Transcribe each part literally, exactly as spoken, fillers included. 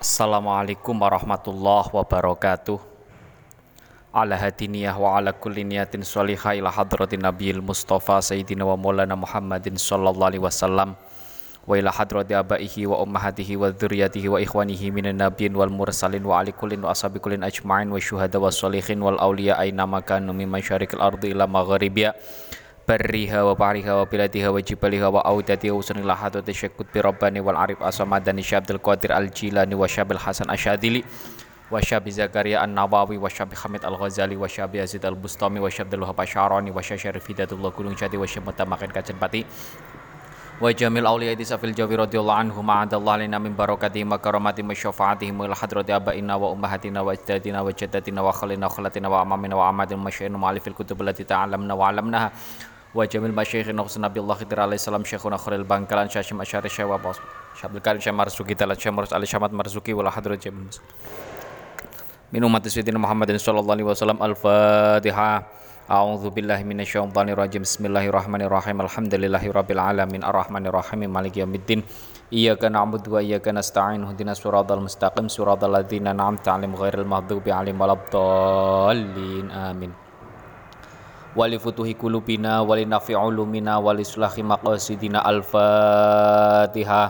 Assalamualaikum warahmatullahi wabarakatuh. Ala hadiniyah wa ala kulli niyatin sholihah ila hadratin nabiyil mustafa sayyidina wa maulana Muhammadin sallallahu alaihi wasallam wa ila hadrati abaihi wa ummahatihi wa dzurriyyatihi wa ikhwanihi minan nabiyyin wal mursalin wa ali kullin wa ashabi kullin ajma'in wa syuhada was sholihin wal auliya aina makanu mimman syarikil ardi ila maghribiha barriha wa bariha wa biladiha wa jibaliha wa audatiha usunil lahadu tasyakkud bi rabbani wal arif asamadani Abdul Qadir Al Jilani wa Al Hasan Ashaddili wa syabi Zakaria An Nawawi wa syabi Hamid Al Ghazali wa syabi Yazid Al Bustami wa syabi Al Wahbasyarani wa syabi Syarifuddin Kulungjati wa syabi Mutamakin Kacenpati wa jamil auliya disafil Jabir radhiyallahu anhu ma'adallahu lana min barakatihi wa karamatihi wa syafa'atihi ila hadrati abaina wa ummahatina wa ajdadina wa jaddatina wa khalina khalatina wa amamina wa amadina masyayina ma'alifil kutub allati ta'alamna wa 'allamnaha wa jamil masyayikh nafsu Nabiullah Khidir alaihi salam Syekhuna Khairil Bangkalan Syamsy Alsyari Syekh Abdul Karim Syamar Rusuki Talat Syamrus Ali Syamad Marzuki wal hadrat Jabir min umat Sayyidina Muhammadin sallallahu alaihi wasallam. Al-Fatihah. A'udzu billahi minasyaitonir rajim. Bismillahirrahmanirrahim. Alhamdulillahirabbil alamin arrahmanirrahim maliki yaumiddin. Iyyaka na'budu wa iyyaka nasta'in. Ihdinas siratal mustaqim siratal ladzina an'amta 'alaihim ghairil maghdubi 'alaihim waladdallin. Amin. Wali futuhi kulubina wali nafi ulumina wali sulahi maqasidina. Al-Fatihah.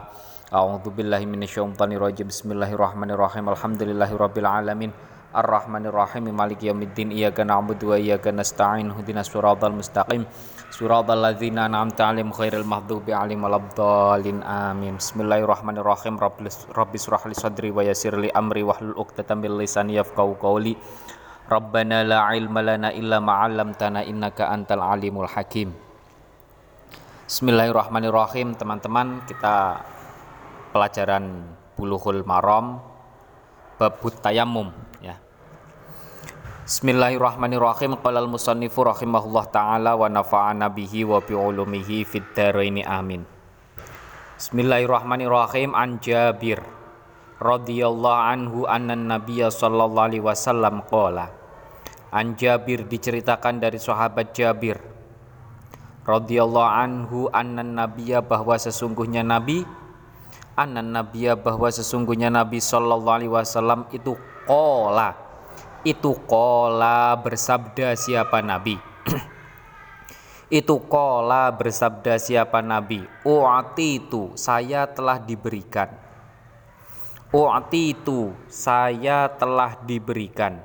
A'udzu billahi minasyaitonir rajim. Bismillahirrahmanirrahim. Alhamdulillahirabbil alamin arrahmanirrahim maliki yaumiddin. Iyyaka na'budu wa iyyaka nasta'in. Ihdinas siratal mustaqim siratal ladzina an'amta 'alaihim ghairil maghdubi 'alaihim waladdallin. Amin. Bismillahirrahmanirrahim. Rabbis rahli sadri wa yassirli amri wahlul 'uqdatam min lisani yafqahu qawli. Rabbana la ilma lana illa ma 'allamtana innaka antal alimul hakim. Bismillahirrahmanirrahim. Teman-teman, kita pelajaran Bulughul Maram bab tayammum ya. Bismillahirrahmanirrahim. Qala al-musannifu rahimahullah taala wa nafa'ana bihi wa bi ulumihi fid dharaini amin. Bismillahirrahmanirrahim. An Jabir radhiyallahu anhu annan nabiyya sallallahu alaihi wasallam qala. An Jabir, diceritakan dari sahabat Jabir radhiyallahu anhu annan nabiyya, bahwa sesungguhnya nabi annan nabiyya bahwa sesungguhnya nabi sallallahu alaihi wasallam itu qala itu qala bersabda siapa nabi itu qala bersabda siapa nabi u'atitu, saya telah diberikan u'atitu, saya telah diberikan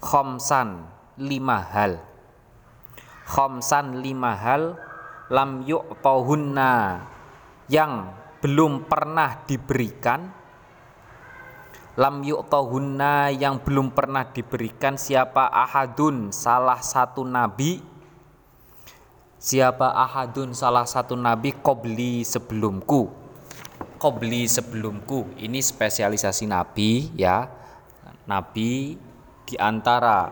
khomsan lima hal khomsan lima hal lam yu'tahunna, yang belum pernah diberikan lam yu'tahunna, yang belum pernah diberikan siapa ahadun, salah satu nabi siapa ahadun salah satu nabi qobli sebelumku qobli sebelumku ini spesialisasi nabi ya. Nabi di antara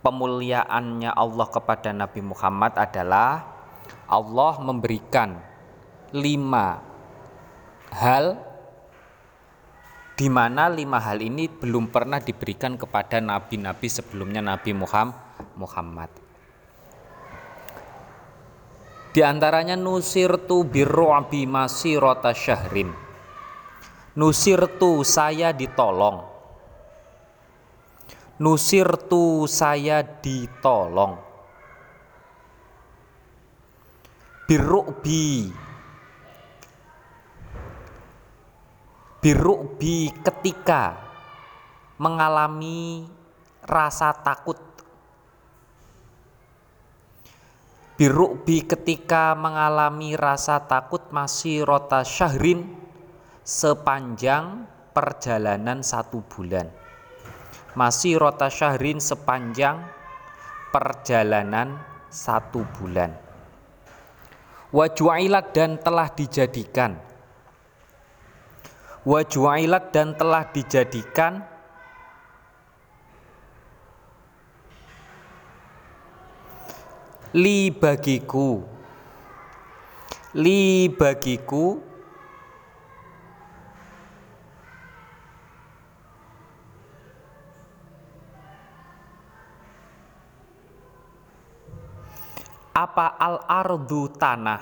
pemuliaannya Allah kepada Nabi Muhammad adalah Allah memberikan lima hal, di mana lima hal ini belum pernah diberikan kepada nabi-nabi sebelumnya Nabi Muhammad. Di antaranya nusirtu birru'bi masirata syahrin. Nusirtu, saya ditolong. Nusirtu, saya ditolong. Birru'bi, birru'bi, ketika mengalami rasa takut. Birru'bi, ketika mengalami rasa takut masih rota syahrin, sepanjang perjalanan satu bulan. Masih rota syahrin, sepanjang perjalanan satu bulan. Wajuailat, dan telah dijadikan. Wajuailat, dan telah dijadikan li bagiku. Li bagiku. Apa al-ardu, tanah.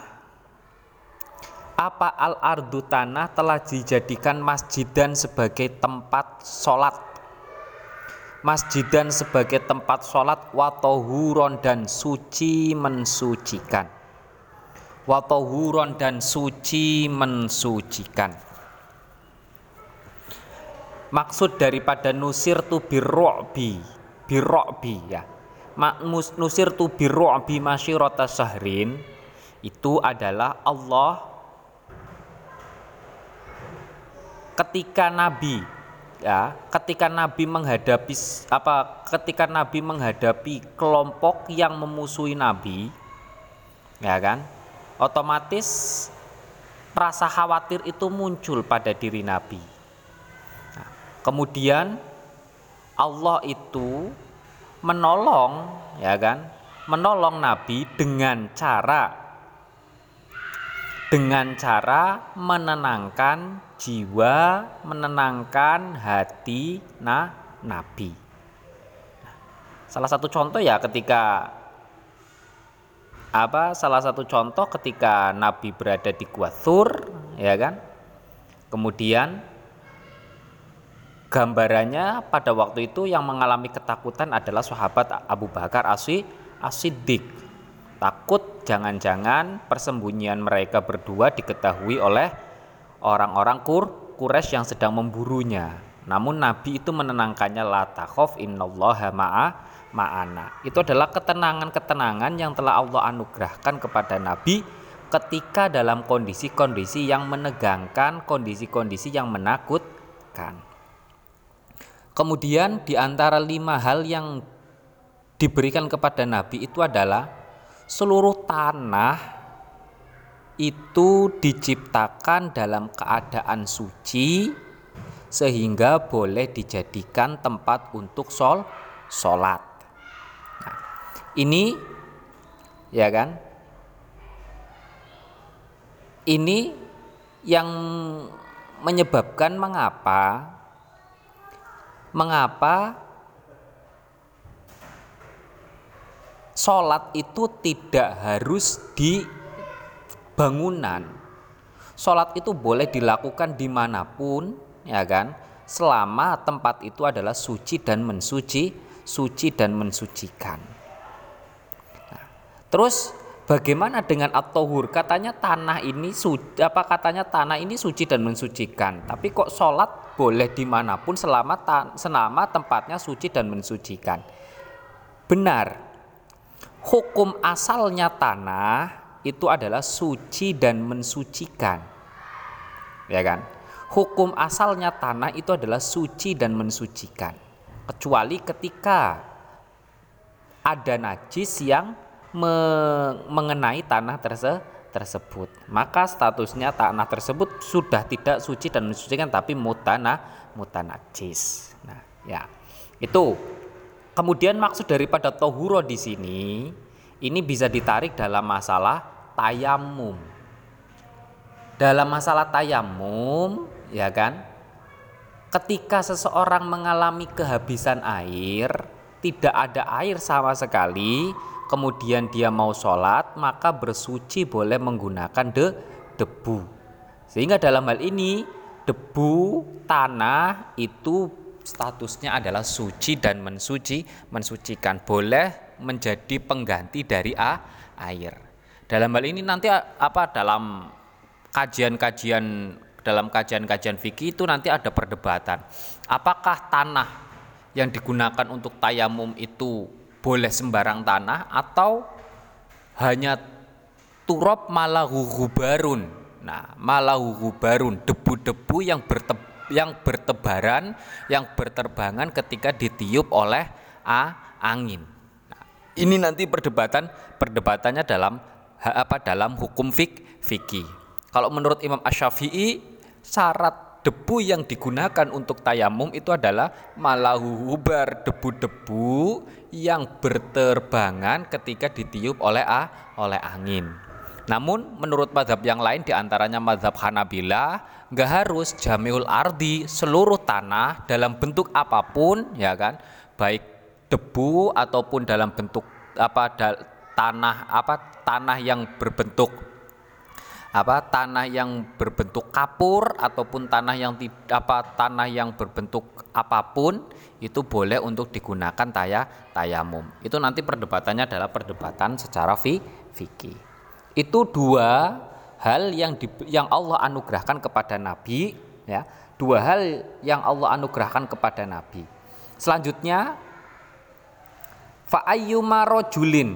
apa al-ardu tanah telah dijadikan masjidan sebagai tempat sholat, masjidan sebagai tempat sholat, watohuron dan suci mensucikan, watohuron dan suci mensucikan. Maksud daripada nusir tu birrobi, birrobi ya, maknus nusir tu birrobi masyirota syahrin itu adalah Allah. Ketika Nabi ya, ketika Nabi menghadapi apa ketika Nabi menghadapi kelompok yang memusuhi Nabi, ya kan? Otomatis rasa khawatir itu muncul pada diri Nabi. Nah, kemudian Allah itu menolong, ya kan? Menolong Nabi dengan cara dengan cara menenangkan jiwa, menenangkan hati nah, Nabi. Nah, salah satu contoh ya ketika apa? Salah satu contoh ketika Nabi berada di Gua Tsur, ya kan? Kemudian gambarannya pada waktu itu yang mengalami ketakutan adalah sahabat Abu Bakar As-Siddiq. Takut jangan-jangan persembunyian mereka berdua diketahui oleh orang-orang Quraisy yang sedang memburunya. Namun Nabi itu menenangkannya, la takhaf innallaha ma'a ma'ana. Itu adalah ketenangan-ketenangan yang telah Allah anugerahkan kepada Nabi ketika dalam kondisi-kondisi yang menegangkan, kondisi-kondisi yang menakutkan. Kemudian di antara lima hal yang diberikan kepada Nabi itu adalah seluruh tanah itu diciptakan dalam keadaan suci sehingga boleh dijadikan tempat untuk sol sholat. Nah, ini ya kan? Ini yang menyebabkan mengapa mengapa sholat itu tidak harus di bangunan. Sholat itu boleh dilakukan dimanapun, ya kan? Selama tempat itu adalah suci dan mensuci, suci dan mensucikan. Nah, terus bagaimana dengan at-tahur? Katanya tanah ini suci, apa katanya tanah ini suci dan mensucikan. Tapi kok sholat boleh dimanapun selama ta- selama tempatnya suci dan mensucikan? Benar. Hukum asalnya tanah itu adalah suci dan mensucikan, ya kan? Hukum asalnya tanah itu adalah suci dan mensucikan, kecuali ketika ada najis yang me- mengenai tanah terse- tersebut, maka statusnya tanah tersebut sudah tidak suci dan mensucikan, tapi mutanah mutanajis. Nah, ya itu. Kemudian maksud daripada tohuro di sini, ini bisa ditarik dalam masalah tayamum. Dalam masalah tayamum, ya kan, ketika seseorang mengalami kehabisan air, tidak ada air sama sekali, kemudian dia mau sholat, maka bersuci boleh menggunakan de, debu. Sehingga dalam hal ini, debu, tanah itu statusnya adalah suci dan mensuci, mensucikan, boleh menjadi pengganti dari a, air. Dalam hal ini nanti apa dalam kajian-kajian dalam kajian-kajian fikih itu nanti ada perdebatan. Apakah tanah yang digunakan untuk tayamum itu boleh sembarang tanah atau hanya turab malahu ghubarun? Nah, malahu ghubarun, debu-debu yang bertebal yang bertebaran, yang berterbangan ketika ditiup oleh a, angin. Nah, ini nanti perdebatan, perdebatannya dalam apa dalam hukum fik, fikih. Kalau menurut Imam Ashafi'i, syarat debu yang digunakan untuk tayamum itu adalah malahubar, debu-debu yang berterbangan ketika ditiup oleh a, oleh angin. Namun menurut mazhab yang lain diantaranya mazhab Hanabila, nggak harus jamiul ardi, seluruh tanah dalam bentuk apapun, ya kan, baik debu ataupun dalam bentuk apa da, tanah apa tanah yang berbentuk apa tanah yang berbentuk kapur ataupun tanah yang apa tanah yang berbentuk apapun itu boleh untuk digunakan taya tayamum. Itu nanti perdebatannya adalah perdebatan secara fi, fikih. Itu dua hal yang di, yang Allah anugerahkan kepada Nabi, ya. Dua hal yang Allah anugerahkan kepada Nabi. Selanjutnya fa ayyuma rajulin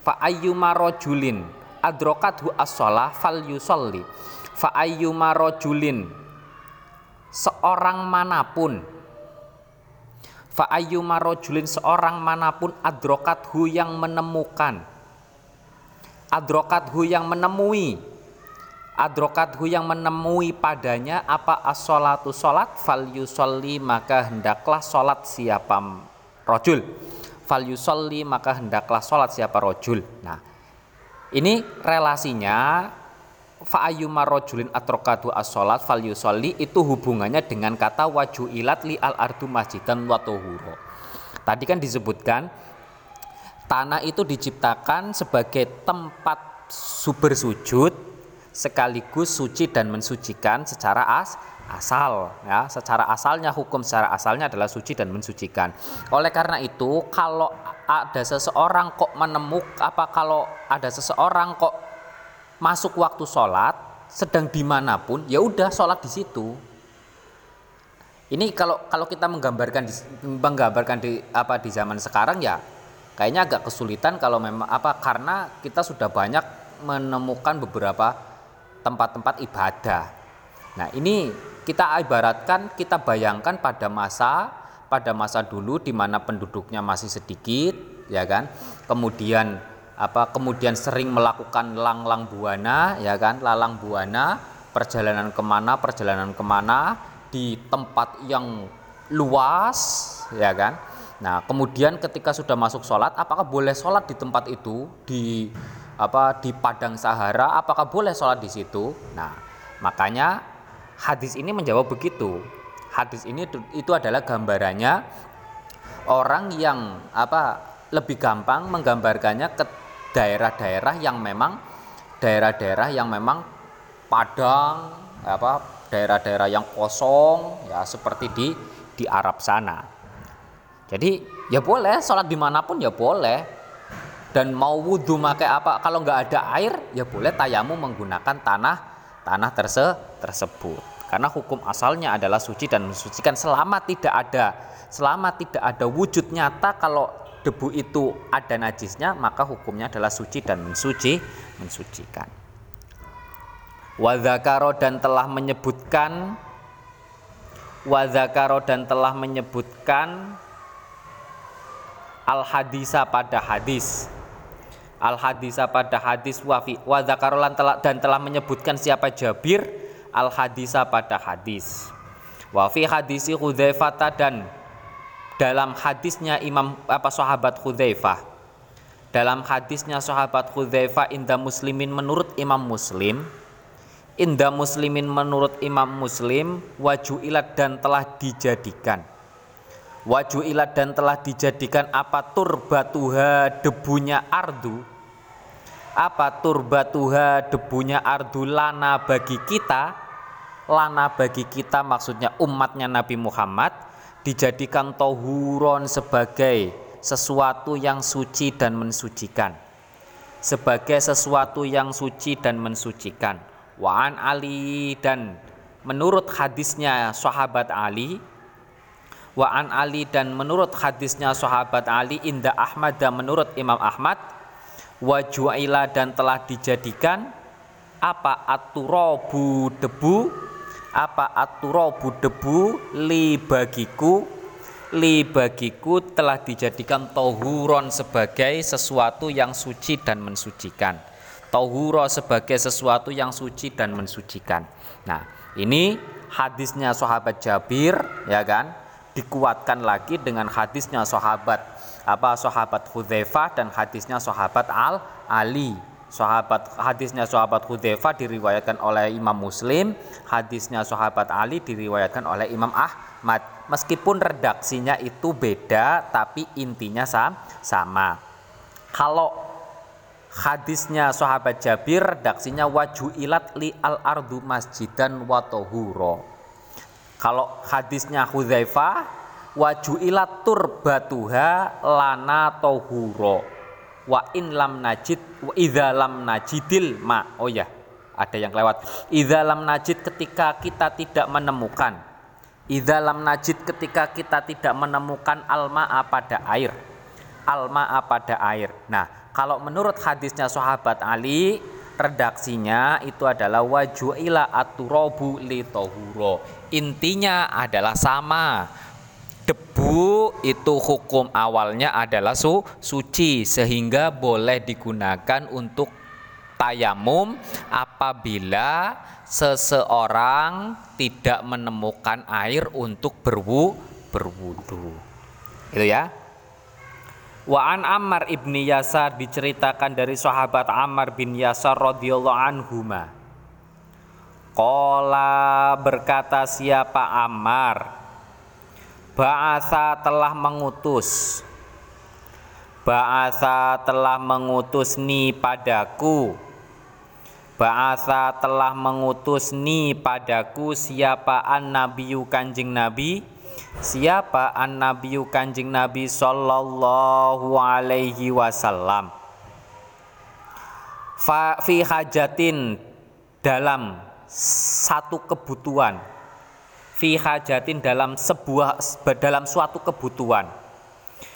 fa ayyuma rajulin adrokathu as-shalah fal yusalli fa ayyuma rajulin seorang manapun fa ayyuma rajulin seorang manapun adrokathu yang menemukan adrokathu yang menemui adrokathu yang menemui padanya apa as-shalatu salat fal yusalli maka hendaklah salat siapa rajul fal yusalli maka hendaklah salat siapa rajul. Nah, ini relasinya fa'ayyuma rajulin atrokatu as-sholat fal yusolli itu hubungannya dengan kata waju'ilat li al-ardu masjidan wa tuhuro. Tadi kan disebutkan tanah itu diciptakan sebagai tempat bersujud sekaligus suci dan mensucikan secara as asal, ya, secara asalnya hukum secara asalnya adalah suci dan mensucikan. Oleh karena itu, kalau ada seseorang kok menemukan apa kalau ada seseorang kok masuk waktu sholat sedang dimanapun, ya udah sholat di situ. Ini kalau kalau kita menggambarkan di, menggambarkan di apa di zaman sekarang ya kayaknya agak kesulitan kalau memang apa karena kita sudah banyak menemukan beberapa tempat-tempat ibadah. Nah, ini kita ibaratkan, kita bayangkan pada masa pada masa dulu di mana penduduknya masih sedikit, ya kan? Kemudian apa? Kemudian sering melakukan langlang buana, ya kan? Lalang buana, perjalanan kemana, perjalanan kemana di tempat yang luas, ya kan? Nah, kemudian ketika sudah masuk sholat, apakah boleh sholat di tempat itu di apa? Di padang Sahara? Apakah boleh sholat di situ? Nah, makanya hadis ini menjawab begitu. Hadis ini itu adalah gambarannya orang yang apa lebih gampang menggambarkannya ke daerah-daerah yang memang daerah-daerah yang memang padang apa daerah-daerah yang kosong ya seperti di di Arab sana. Jadi ya boleh sholat dimanapun ya boleh dan mau wudhu pakai apa kalau nggak ada air ya boleh tayamu menggunakan tanah tanah terse, tersebut. Karena hukum asalnya adalah suci dan mensucikan selama tidak ada selama tidak ada wujud nyata kalau debu itu ada najisnya maka hukumnya adalah suci dan mensuci mensucikan. Wa dzakaro dan telah menyebutkan wa dzakaro dan telah menyebutkan al hadisa pada hadis al hadisa pada hadis wa dzakaro dan telah menyebutkan siapa Jabir al hadisa pada hadis wa fi hadisi Hudzaifah dan dalam hadisnya imam apa sahabat Hudzaifah dalam hadisnya sahabat Hudzaifah inda muslimin menurut Imam Muslim inda muslimin menurut Imam Muslim wajuilat dan telah dijadikan wajuilat dan telah dijadikan apa turbatuha debunya ardu apa turbatuha debunya ardu lana bagi kita lana bagi kita maksudnya umatnya Nabi Muhammad dijadikan tohuron sebagai sesuatu yang suci dan mensucikan sebagai sesuatu yang suci dan mensucikan wa'an Ali dan menurut hadisnya sahabat Ali wa'an Ali dan menurut hadisnya sahabat Ali inda Ahmad dan menurut Imam Ahmad waju'ila dan telah dijadikan apa aturabu debu apa aturabu debu li bagiku li bagiku telah dijadikan tohuron sebagai sesuatu yang suci dan mensucikan tohuro sebagai sesuatu yang suci dan mensucikan. Nah, ini hadisnya sahabat Jabir, ya kan, dikuatkan lagi dengan hadisnya sahabat apa sahabat Hudzaifah dan hadisnya sahabat Al Ali. Sahabat hadisnya sahabat Hudzaifah diriwayatkan oleh Imam Muslim, hadisnya sahabat Ali diriwayatkan oleh Imam Ahmad. Meskipun redaksinya itu beda tapi intinya sama. Kalau hadisnya sahabat Jabir, redaksinya waju ilat li al ardu masjidan watohuro. Kalau hadisnya Hudzaifah, waju ilat turbatuha lana tohuro wa in lam najid wa idza lam najidil ma. Oh ya, ada yang lewat. Idza lam najid, ketika kita tidak menemukan. Idza lam najid, ketika kita tidak menemukan al-ma'a pada air. Al-ma'a pada air. Nah, kalau menurut hadisnya sahabat Ali, redaksinya itu adalah waju'ila at-turabu li tahuro. Intinya adalah sama. Debu itu hukum awalnya adalah su suci sehingga boleh digunakan untuk tayamum apabila seseorang tidak menemukan air untuk berwu berwudu. Itu ya. Wa an Ammar ibn Yasir, diceritakan dari sahabat Ammar bin Yasir radhiyallahu anhuma. Qala, berkata siapa Ammar? Ba'atha, telah mengutus. Ba'atha, telah mengutusni padaku. Ba'atha, telah mengutusni padaku siapa an-nabiyu, kanjeng nabi, siapa an-nabiyu, kanjeng nabi sallallahu alaihi wasallam, fa fi hajatin, dalam satu kebutuhan, fi hajatin, dalam sebuah dalam suatu kebutuhan,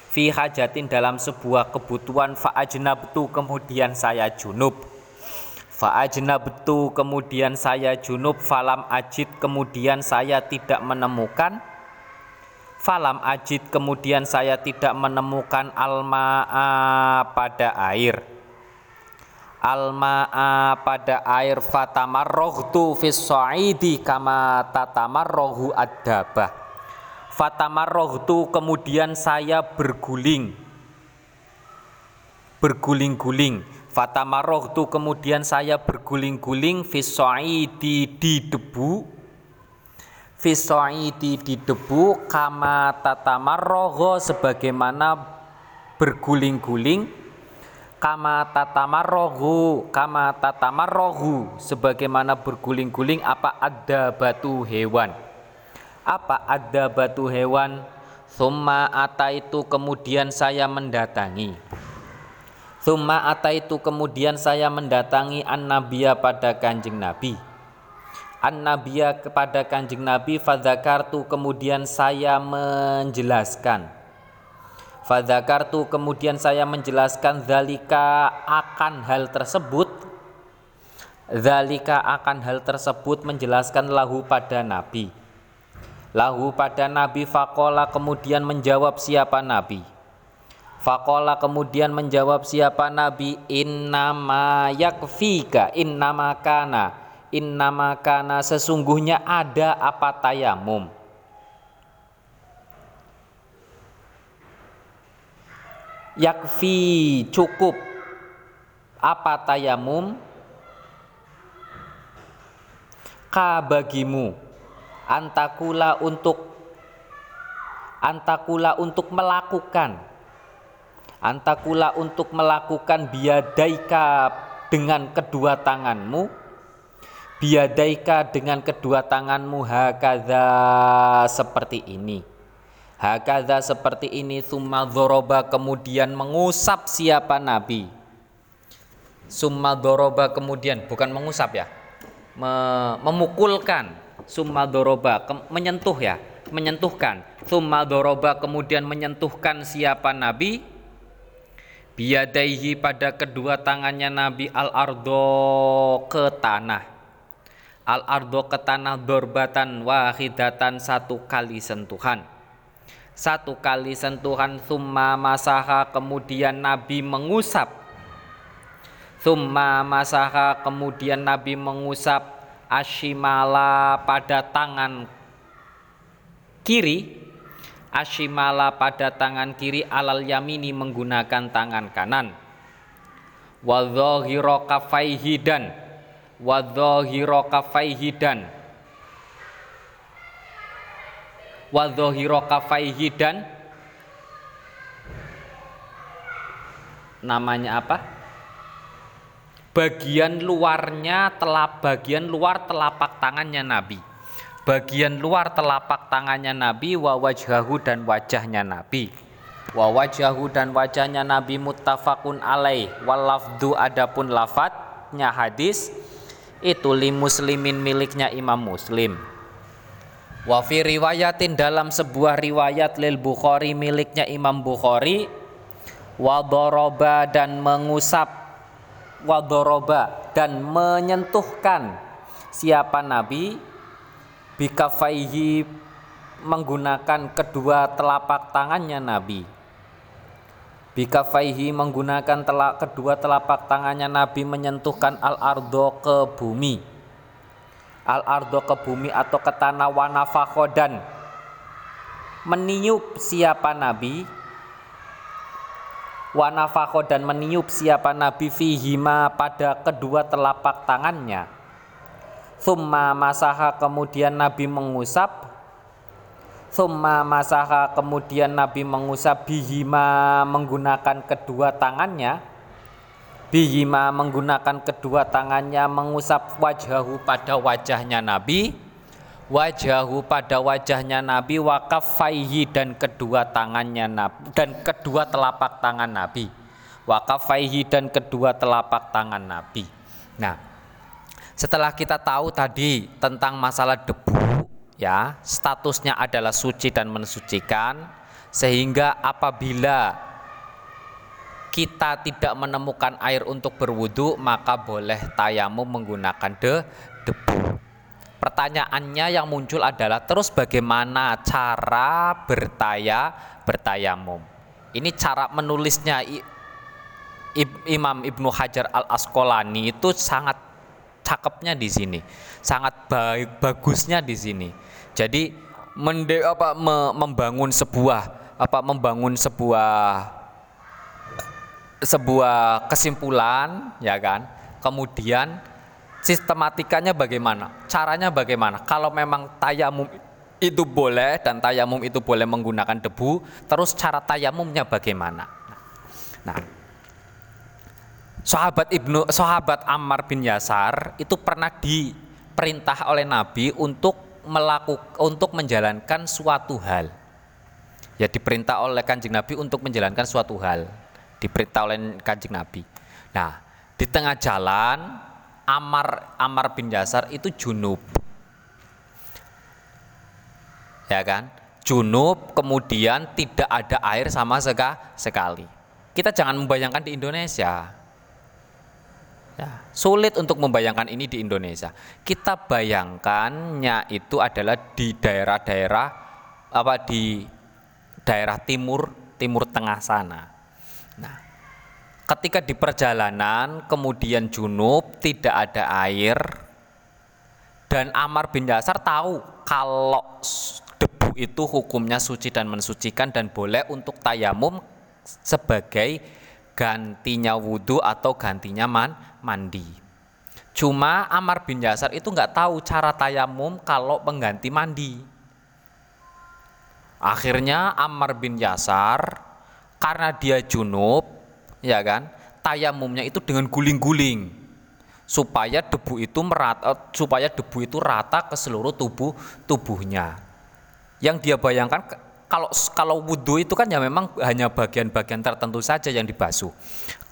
fi hajatin, dalam sebuah kebutuhan, fa ajnabtu, kemudian saya junub. Fa'ajnabtu, kemudian saya junub, falam ajid, kemudian saya tidak menemukan, falam ajid, kemudian saya tidak menemukan alma'a pada air, alma'a pada air, fatamarrohtu fis so'idi kama tatamarrohu ad-dabah, fatamarrohtu, kemudian saya berguling, berguling-guling, fatamarohtu, kemudian saya berguling-guling, fiso'idi, di debu, fiso'idi, di debu, kama tatamaroho, sebagaimana berguling-guling, kama tatamarohu, kama tatamarohu, sebagaimana berguling-guling, apa ada batu hewan, apa ada batu hewan, thumma ataitu, kemudian saya mendatangi, Thumma ataitu, kemudian saya mendatangi an-nabiya, pada kanjeng nabi, an-nabiya, kepada kanjeng nabi, fadzakartu, kemudian saya menjelaskan, fadzakartu, kemudian saya menjelaskan, dzalika, akan hal tersebut, dzalika, akan hal tersebut, menjelaskan lahu pada nabi, lahu pada nabi, faqala, kemudian menjawab siapa nabi, faqala, kemudian menjawab siapa nabi, innama yakfika, innama kana, innama kana, sesungguhnya ada apa tayamum, yakfi, cukup, apa tayamum, ka, bagimu, antakula, untuk antakula, untuk melakukan, antakula, untuk melakukan, biadaika, dengan kedua tanganmu, biadaika, dengan kedua tanganmu, hakadha, seperti ini, hakadha, seperti ini, summa dhoroba, kemudian mengusap siapa nabi, summa dhoroba, kemudian, bukan mengusap ya, memukulkan, summa dhoroba, ke- menyentuh ya, menyentuhkan, summa dhoroba, kemudian menyentuhkan siapa nabi, biyadaihi, pada kedua tangannya nabi, al-ardo, ke tanah, al-ardo, ke tanah, dorbatan wahidatan, satu kali sentuhan, satu kali sentuhan, thumma masaha, kemudian nabi mengusap, thumma masaha, kemudian nabi mengusap, ashimala, pada tangan kiri, ashimala, pada tangan kiri, alal yamini, menggunakan tangan kanan, wadzohiro kafaihi, dan wadzohiro kafaihi, dan wadzohiro kafaihi, dan namanya apa? bagian luarnya, telap bagian luar telapak tangannya Nabi. Bagian luar telapak tangannya Nabi, wa wajhahu dan wajahnya Nabi. Wa wajhahu dan wajahnya Nabi muttafaqun alaih. Wal lafdhu adapun lafadznya hadis itu li muslimin miliknya Imam Muslim. Wa fi riwayatin dalam sebuah riwayat lil Bukhari miliknya Imam Bukhari. Wa doroba dan mengusap, wa doroba dan menyentuhkan siapa Nabi bikafaihi menggunakan kedua telapak tangannya Nabi. Bikafaihi menggunakan telak, kedua telapak tangannya Nabi menyentuhkan al-ardo ke bumi. Al-ardo ke bumi atau ke tanah, wanafakho dan meniup siapa Nabi. Wanafakho dan meniup siapa Nabi fihima pada kedua telapak tangannya. Thumma masaha kemudian Nabi mengusap. Thumma masaha kemudian Nabi mengusap bihima menggunakan kedua tangannya. Bihima menggunakan kedua tangannya mengusap wajhahu pada wajahnya Nabi. Wajhahu pada wajahnya Nabi wakafaihi dan kedua tangannya Nabi dan kedua telapak tangan Nabi. Wakafaihi dan kedua telapak tangan Nabi. Nah, setelah kita tahu tadi tentang masalah debu, ya, statusnya adalah suci dan mensucikan, sehingga apabila kita tidak menemukan air untuk berwudu, maka boleh tayamum menggunakan de, debu. Pertanyaannya yang muncul adalah, terus bagaimana cara bertaya bertayamum? Ini cara menulisnya Imam Ibn Hajar al Asqolani itu sangat cakepnya di sini, sangat baik bagusnya di sini. Jadi mende, apa, me, membangun sebuah apa membangun sebuah sebuah kesimpulan, ya kan? Kemudian sistematikanya bagaimana? Caranya bagaimana? Kalau memang tayamum itu boleh dan tayamum itu boleh menggunakan debu, terus cara tayamumnya bagaimana? Nah, Sahabat Ibnu Sahabat Ammar bin Yasir itu pernah diperintah oleh Nabi untuk melakukan untuk menjalankan suatu hal. Ya, diperintah oleh Kanjeng Nabi untuk menjalankan suatu hal. Diperintah oleh Kanjeng Nabi. Nah, di tengah jalan Ammar Ammar bin Yasir itu junub. Ya kan? Junub, kemudian tidak ada air sama sekali. Kita jangan membayangkan di Indonesia. Ya, sulit untuk membayangkan ini di Indonesia. Kita bayangkannya itu adalah di daerah-daerah apa di daerah timur, timur tengah sana. Nah, ketika di perjalanan kemudian junub, tidak ada air, dan Ammar bin Yasir tahu kalau debu itu hukumnya suci dan mensucikan dan boleh untuk tayamum sebagai gantinya wudu atau gantinya man, mandi. Cuma Ammar bin Yasir itu nggak tahu cara tayamum kalau pengganti mandi. Akhirnya Ammar bin Yasir karena dia junub, ya kan, tayamumnya itu dengan guling-guling supaya debu itu merata, supaya debu itu rata ke seluruh tubuh tubuhnya. Yang dia bayangkan Kalau kalau wudu itu kan ya memang hanya bagian-bagian tertentu saja yang dibasuh.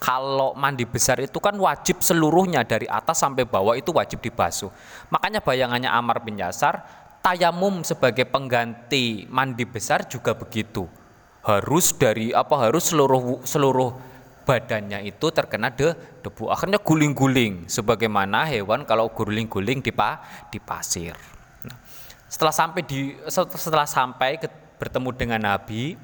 Kalau mandi besar itu kan wajib seluruhnya dari atas sampai bawah itu wajib dibasuh. Makanya bayangannya Ammar bin Yasir, tayamum sebagai pengganti mandi besar juga begitu. Harus dari apa harus seluruh seluruh badannya itu terkena de, debu. Akhirnya guling-guling sebagaimana hewan kalau guling-guling di di pasir. Nah, setelah sampai di setelah sampai ke bertemu dengan Nabi,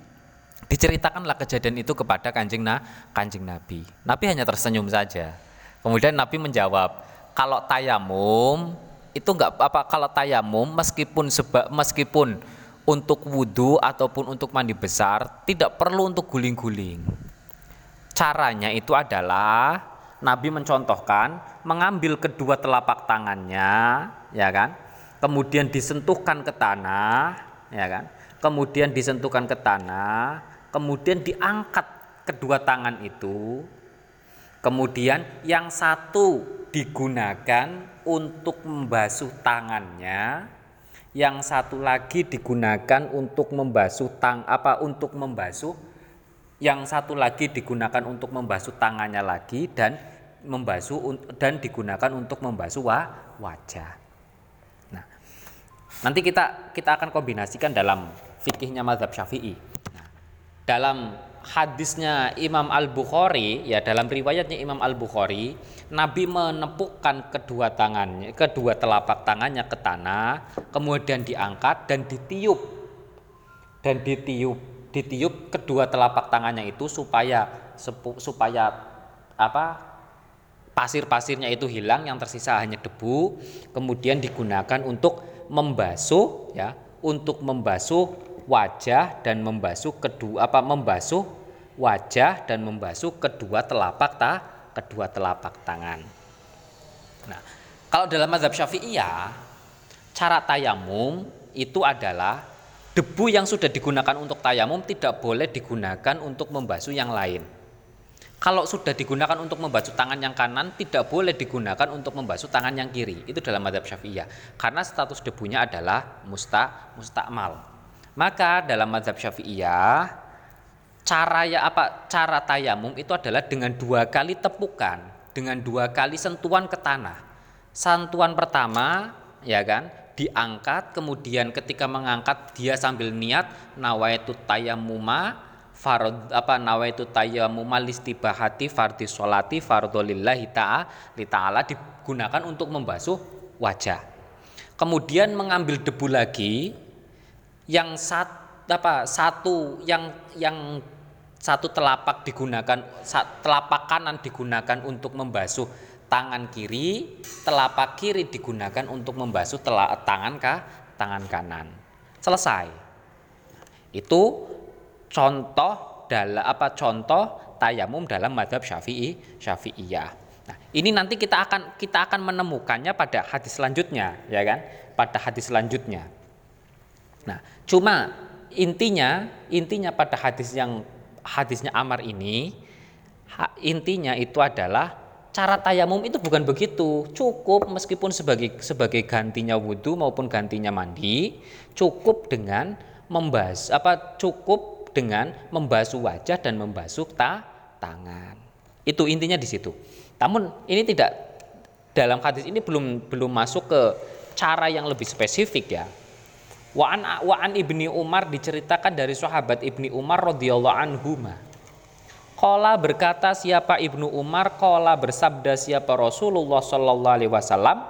diceritakanlah kejadian itu kepada Kanjeng nah, Kanjeng Nabi. Nabi hanya tersenyum saja. Kemudian Nabi menjawab, kalau tayamum itu enggak apa kalau tayamum meskipun seba, meskipun untuk wudu ataupun untuk mandi besar tidak perlu untuk guling-guling. Caranya itu adalah Nabi mencontohkan mengambil kedua telapak tangannya, ya kan? Kemudian disentuhkan ke tanah, ya kan? Kemudian disentuhkan ke tanah, kemudian diangkat kedua tangan itu, Kemudian yang satu digunakan untuk membasuh tangannya, yang satu lagi digunakan untuk membasuh tang apa untuk membasuh yang satu lagi digunakan untuk membasuh tangannya lagi dan membasuh dan digunakan untuk membasuh wajah. Nah, nanti kita kita akan kombinasikan dalam fikihnya mazhab Syafi'i. Nah, dalam hadisnya Imam Al Bukhari, ya dalam riwayatnya Imam Al Bukhari, Nabi menepukkan kedua tangannya, kedua telapak tangannya ke tanah, kemudian diangkat dan ditiup, dan ditiup, ditiup kedua telapak tangannya itu supaya sepu, supaya apa pasir-pasirnya itu hilang, yang tersisa hanya debu, kemudian digunakan untuk membasuh, ya untuk membasuh wajah dan membasuh kedua apa membasuh wajah dan membasuh kedua telapak ta kedua telapak tangan. Nah, kalau dalam mazhab Syafi'iyah, cara tayamum itu adalah debu yang sudah digunakan untuk tayamum tidak boleh digunakan untuk membasuh yang lain. Kalau sudah digunakan untuk membasuh tangan yang kanan, tidak boleh digunakan untuk membasuh tangan yang kiri. Itu dalam mazhab Syafi'iyah, karena status debunya adalah musta mustakmal. Maka dalam mazhab Syafi'iyah, cara ya apa cara tayamum itu adalah dengan dua kali tepukan, dengan dua kali sentuhan ke tanah. Sentuhan pertama, ya kan, diangkat, kemudian ketika mengangkat dia sambil niat nawaitu tayamuma farad apa nawaitu tayamuma listibahati fardhi sholati fardholillahi ta'ala, digunakan untuk membasuh wajah. Kemudian mengambil debu lagi, yang sat, apa, satu yang yang satu telapak digunakan sat, telapak kanan digunakan untuk membasuh tangan kiri, telapak kiri digunakan untuk membasuh telapak tangan ke tangan kanan. Selesai. Itu contoh dalam apa contoh tayamum dalam mazhab Syafi'i Syafi'iyah. Nah, ini nanti kita akan kita akan menemukannya pada hadis selanjutnya, ya kan? Pada hadis selanjutnya. Nah, cuma intinya intinya pada hadis yang hadisnya Ammar ini, intinya itu adalah cara tayamum itu bukan begitu. Cukup meskipun sebagai sebagai gantinya wudu maupun gantinya mandi, cukup dengan membasuh apa cukup dengan membasuh wajah dan membasuh ta, tangan. Itu intinya di situ. Namun ini tidak dalam hadis ini belum belum masuk ke cara yang lebih spesifik, ya. Wa'an Wa'an Ibni Umar, diceritakan dari sahabat Ibni Umar radhiyallahu anhuma. Qala, berkata siapa Ibnu Umar, qala, bersabda siapa Rasulullah sallallahu alaihi wasallam.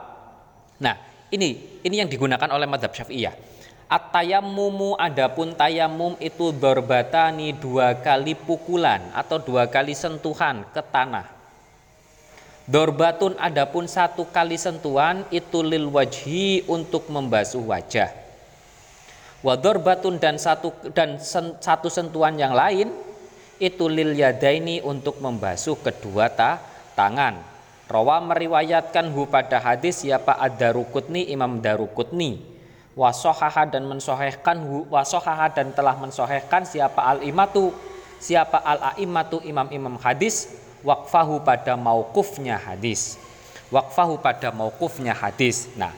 Nah, ini ini yang digunakan oleh mazhab Syafi'iyah. At-tayammumu, adapun tayamum itu darbatani, dua kali pukulan atau dua kali sentuhan ke tanah. Darbatun, adapun satu kali sentuhan itu lil wajhi, untuk membasuh wajah. Wadorbatun, dan satu dan sen, satu sentuhan yang lain itu lil yadaini, untuk membasuh kedua ta, tangan. Rawa meriwayatkan hu pada hadis siapa ad-Darukutni, Imam Darukutni. Wasohaha, dan mensohehkan hu wasohaha, dan telah mensohehkan siapa al-imatu siapa al-aimatu imam-imam hadis waqfahu pada mauqufnya hadis. Waqfahu pada mauqufnya hadis. Nah,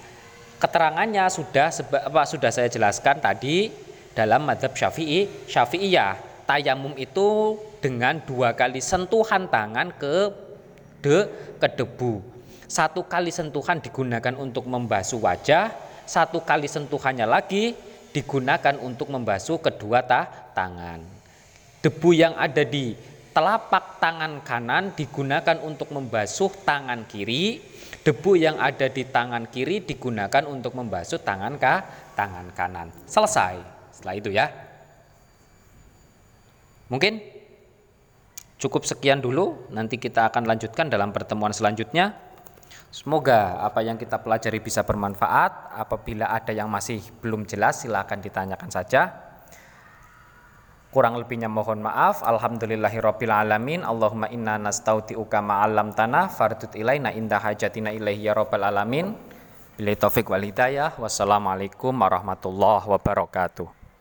keterangannya sudah seba, apa, sudah saya jelaskan tadi dalam mazhab Syafi'i Syafi'iyah. Tayamum itu dengan dua kali sentuhan tangan ke de, ke debu. Satu kali sentuhan digunakan untuk membasuh wajah, satu kali sentuhannya lagi digunakan untuk membasuh kedua ta, tangan. Debu yang ada di telapak tangan kanan digunakan untuk membasuh tangan kiri. Debu yang ada di tangan kiri digunakan untuk membasuh tangan ke tangan kanan. Selesai. Setelah itu, ya, mungkin cukup sekian dulu. Nanti kita akan lanjutkan dalam pertemuan selanjutnya. Semoga apa yang kita pelajari bisa bermanfaat. Apabila ada yang masih belum jelas, silakan ditanyakan saja. Kurang lebihnya mohon maaf. Alhamdulillahirabbil alamin. Allahumma inna nastauti'uka ma'alam tanah fardut ilaina inda hajatina ilaihi ya rabbal alamin. Billahi taufik wal hidayah. Wassalamualaikum warahmatullahi wabarakatuh.